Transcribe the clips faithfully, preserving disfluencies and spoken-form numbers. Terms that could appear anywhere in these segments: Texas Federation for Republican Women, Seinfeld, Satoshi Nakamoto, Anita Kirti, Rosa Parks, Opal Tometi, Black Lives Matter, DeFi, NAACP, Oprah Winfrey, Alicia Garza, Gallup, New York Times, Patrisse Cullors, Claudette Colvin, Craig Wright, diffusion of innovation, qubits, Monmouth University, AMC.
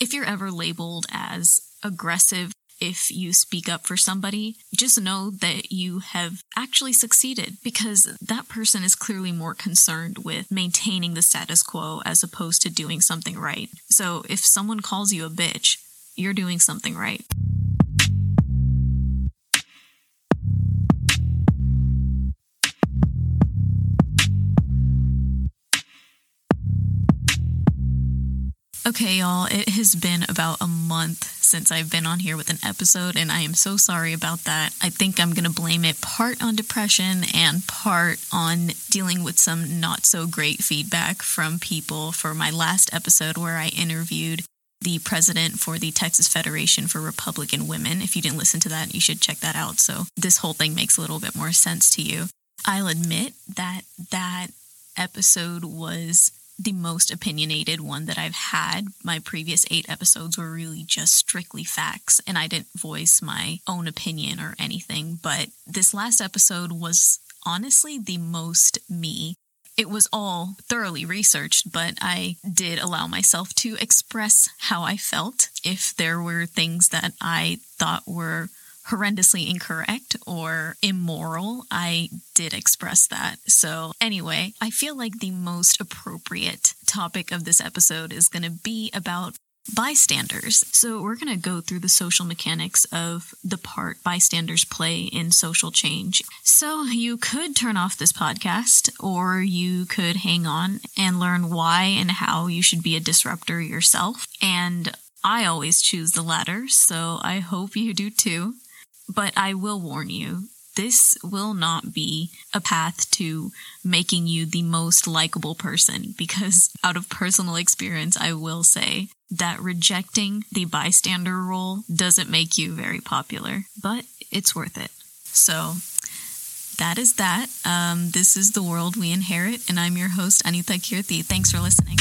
If you're ever labeled as aggressive, if you speak up for somebody, just know that you have actually succeeded, because that person is clearly more concerned with maintaining the status quo as opposed to doing something right. So if someone calls you a bitch, you're doing something right. Okay, y'all, it has been about a month since I've been on here with an episode, and I am so sorry about that. I think I'm going to blame it part on depression and part on dealing with some not so great feedback from people for my last episode where I interviewed the president for the Texas Federation for Republican Women. If you didn't listen to that, you should check that out. So this whole thing makes a little bit more sense to you. I'll admit that that episode was the most opinionated one that I've had. My previous eight episodes were really just strictly facts, and I didn't voice my own opinion or anything. But this last episode was honestly the most me. It was all thoroughly researched, but I did allow myself to express how I felt. If there were things that I thought were horrendously incorrect or immoral, I did express that. So anyway, I feel like the most appropriate topic of this episode is going to be about bystanders. So we're going to go through the social mechanics of the part bystanders play in social change. So you could turn off this podcast, or you could hang on and learn why and how you should be a disruptor yourself. And I always choose the latter, so I hope you do too. But I will warn you, this will not be a path to making you the most likable person, because out of personal experience, I will say that rejecting the bystander role doesn't make you very popular, but it's worth it. So that is that. Um, this is the world we inherit, and I'm your host, Anita Kirti. Thanks for listening.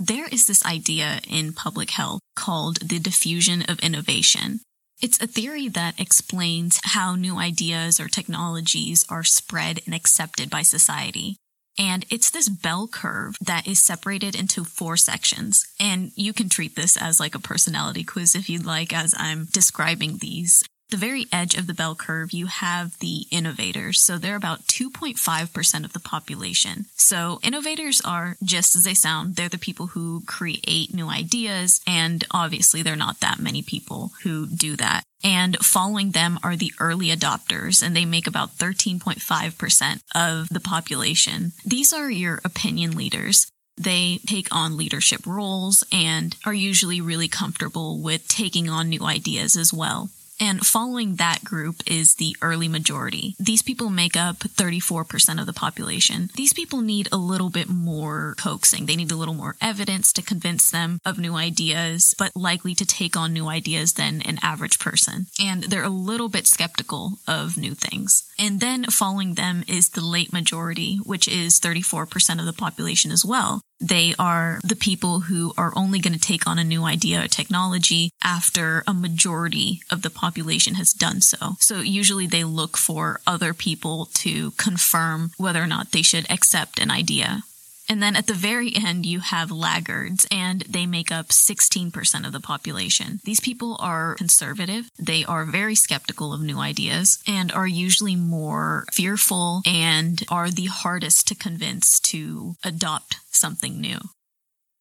There is this idea in public health called the diffusion of innovation. It's a theory that explains how new ideas or technologies are spread and accepted by society. And it's this bell curve that is separated into four sections. And you can treat this as like a personality quiz if you'd like, as I'm describing these. The very edge of the bell curve, you have the innovators. So they're about two point five percent of the population. So innovators are just as they sound. They're the people who create new ideas. And obviously, there are not that many people who do that. And following them are the early adopters, and they make about thirteen point five percent of the population. These are your opinion leaders. They take on leadership roles and are usually really comfortable with taking on new ideas as well. And following that group is the early majority. These people make up thirty-four percent of the population. These people need a little bit more coaxing. They need a little more evidence to convince them of new ideas, but likely to take on new ideas than an average person. And they're a little bit skeptical of new things. And then following them is the late majority, which is thirty-four percent of the population as well. They are the people who are only going to take on a new idea or technology after a majority of the population has done so. So usually they look for other people to confirm whether or not they should accept an idea. And then at the very end, you have laggards, and they make up sixteen percent of the population. These people are conservative. They are very skeptical of new ideas and are usually more fearful and are the hardest to convince to adopt something new.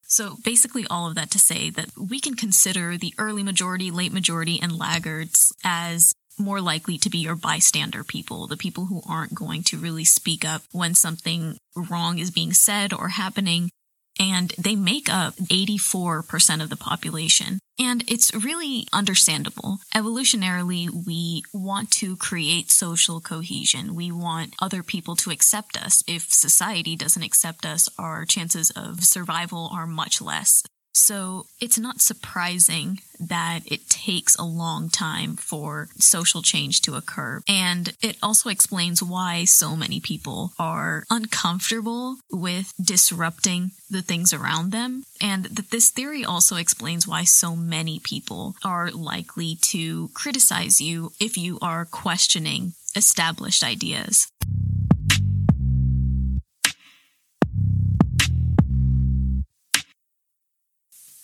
So basically all of that to say that we can consider the early majority, late majority, and laggards as more likely to be your bystander people, the people who aren't going to really speak up when something wrong is being said or happening. And they make up eighty-four percent of the population. And it's really understandable. Evolutionarily, we want to create social cohesion. We want other people to accept us. If society doesn't accept us, our chances of survival are much less. So it's not surprising that it takes a long time for social change to occur. And it also explains why so many people are uncomfortable with disrupting the things around them. And that this theory also explains why so many people are likely to criticize you if you are questioning established ideas.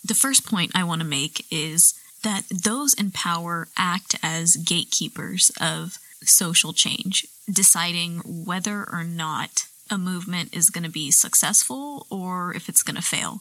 The first point I want to make is that those in power act as gatekeepers of social change, deciding whether or not a movement is going to be successful or if it's going to fail.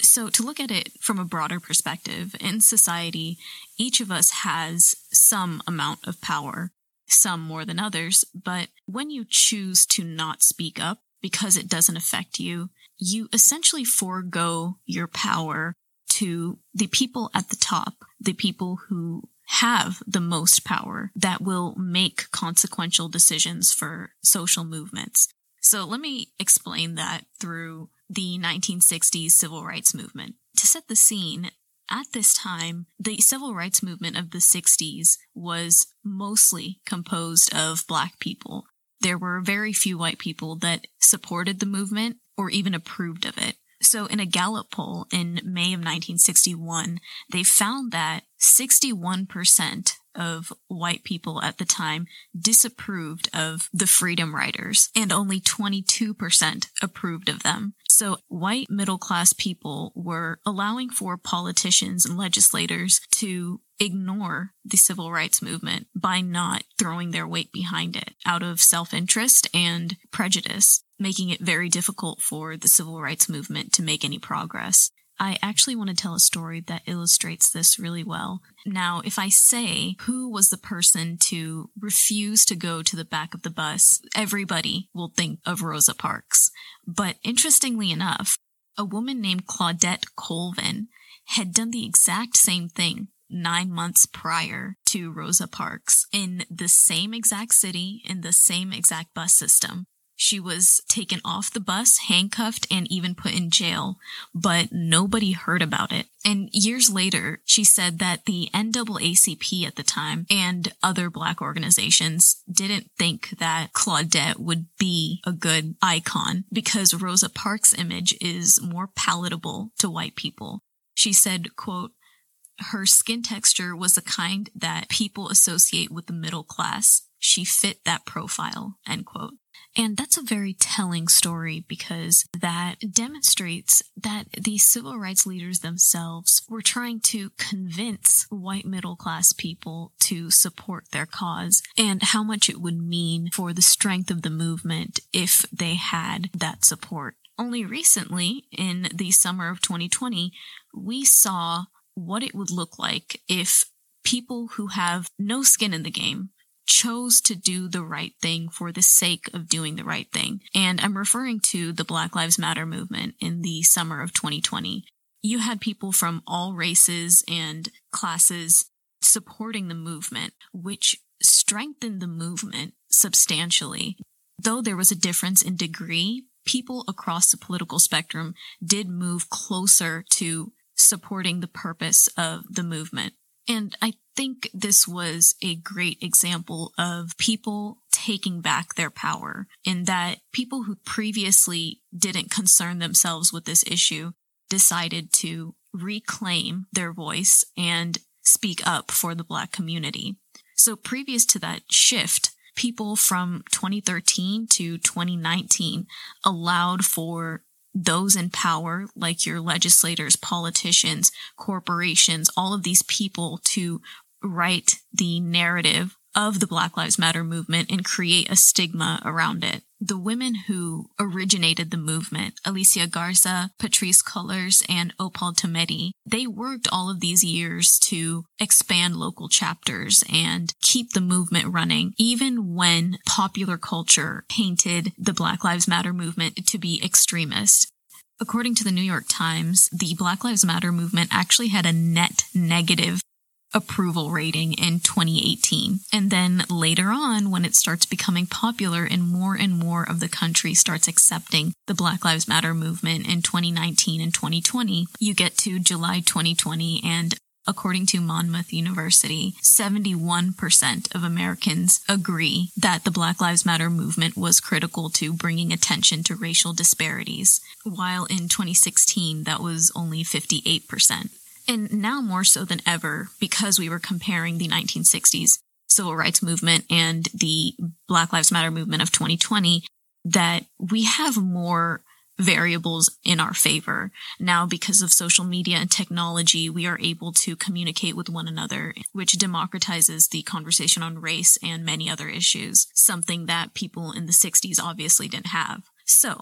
So to look at it from a broader perspective, in society, each of us has some amount of power, some more than others, but when you choose to not speak up because it doesn't affect you, you essentially forego your power to the people at the top, the people who have the most power that will make consequential decisions for social movements. So let me explain that through the nineteen sixties civil rights movement. To set the scene, at this time, the civil rights movement of the sixties was mostly composed of Black people. There were very few white people that supported the movement or even approved of it. So in a Gallup poll in May of nineteen sixty-one, they found that sixty-one percent of white people at the time disapproved of the Freedom Riders, and only twenty-two percent approved of them. So white middle-class people were allowing for politicians and legislators to ignore the civil rights movement by not throwing their weight behind it out of self-interest and prejudice, making it very difficult for the civil rights movement to make any progress. I actually want to tell a story that illustrates this really well. Now, if I say who was the person to refuse to go to the back of the bus, everybody will think of Rosa Parks. But interestingly enough, a woman named Claudette Colvin had done the exact same thing nine months prior to Rosa Parks in the same exact city, in the same exact bus system. She was taken off the bus, handcuffed, and even put in jail, but nobody heard about it. And years later, she said that the N double A C P at the time and other Black organizations didn't think that Claudette would be a good icon because Rosa Parks' image is more palatable to white people. She said, quote, "Her skin texture was the kind that people associate with the middle class. She fit that profile," end quote. And that's a very telling story because that demonstrates that the civil rights leaders themselves were trying to convince white middle-class people to support their cause and how much it would mean for the strength of the movement if they had that support. Only recently, in the summer of twenty twenty, we saw what it would look like if people who have no skin in the game chose to do the right thing for the sake of doing the right thing. And I'm referring to the Black Lives Matter movement in the summer of twenty twenty. You had people from all races and classes supporting the movement, which strengthened the movement substantially. Though there was a difference in degree, people across the political spectrum did move closer to supporting the purpose of the movement. And I think this was a great example of people taking back their power, in that people who previously didn't concern themselves with this issue decided to reclaim their voice and speak up for the Black community. So previous to that shift, people from twenty thirteen to twenty nineteen allowed for those in power, like your legislators, politicians, corporations, all of these people, to write the narrative of the Black Lives Matter movement and create a stigma around it. The women who originated the movement, Alicia Garza, Patrisse Cullors, and Opal Tometi, they worked all of these years to expand local chapters and keep the movement running, even when popular culture painted the Black Lives Matter movement to be extremist. According to the New York Times, the Black Lives Matter movement actually had a net negative approval rating in twenty eighteen. And then later on, when it starts becoming popular and more and more of the country starts accepting the Black Lives Matter movement in twenty nineteen and twenty twenty, you get to July twenty twenty, and according to Monmouth University, seventy-one percent of Americans agree that the Black Lives Matter movement was critical to bringing attention to racial disparities, while in twenty sixteen, that was only fifty-eight percent. And now more so than ever, because we were comparing the nineteen sixties civil rights movement and the Black Lives Matter movement of twenty twenty, that we have more variables in our favor. Now, because of social media and technology, we are able to communicate with one another, which democratizes the conversation on race and many other issues, something that people in the sixties obviously didn't have. So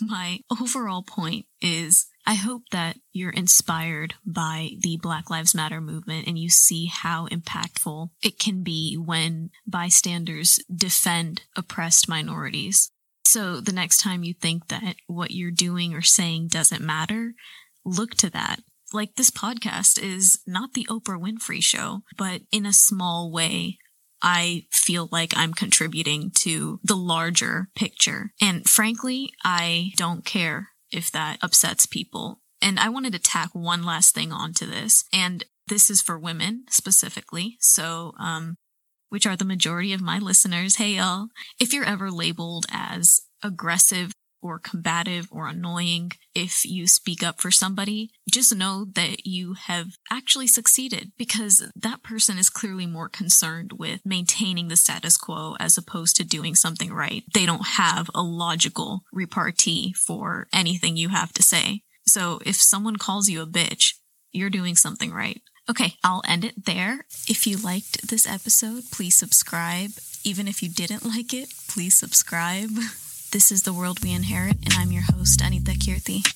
my overall point is, I hope that you're inspired by the Black Lives Matter movement and you see how impactful it can be when bystanders defend oppressed minorities. So the next time you think that what you're doing or saying doesn't matter, look to that. Like, this podcast is not the Oprah Winfrey show, but in a small way, I feel like I'm contributing to the larger picture. And frankly, I don't care if that upsets people. And I wanted to tack one last thing onto this, and this is for women specifically, so, um, which are the majority of my listeners. Hey, y'all. If you're ever labeled as aggressive or combative or annoying, if you speak up for somebody, just know that you have actually succeeded, because that person is clearly more concerned with maintaining the status quo as opposed to doing something right. They don't have a logical repartee for anything you have to say. So if someone calls you a bitch, you're doing something right. Okay, I'll end it there. If you liked this episode, please subscribe. Even if you didn't like it, please subscribe. This is The World We Inherit, and I'm your host, Anita Kirti.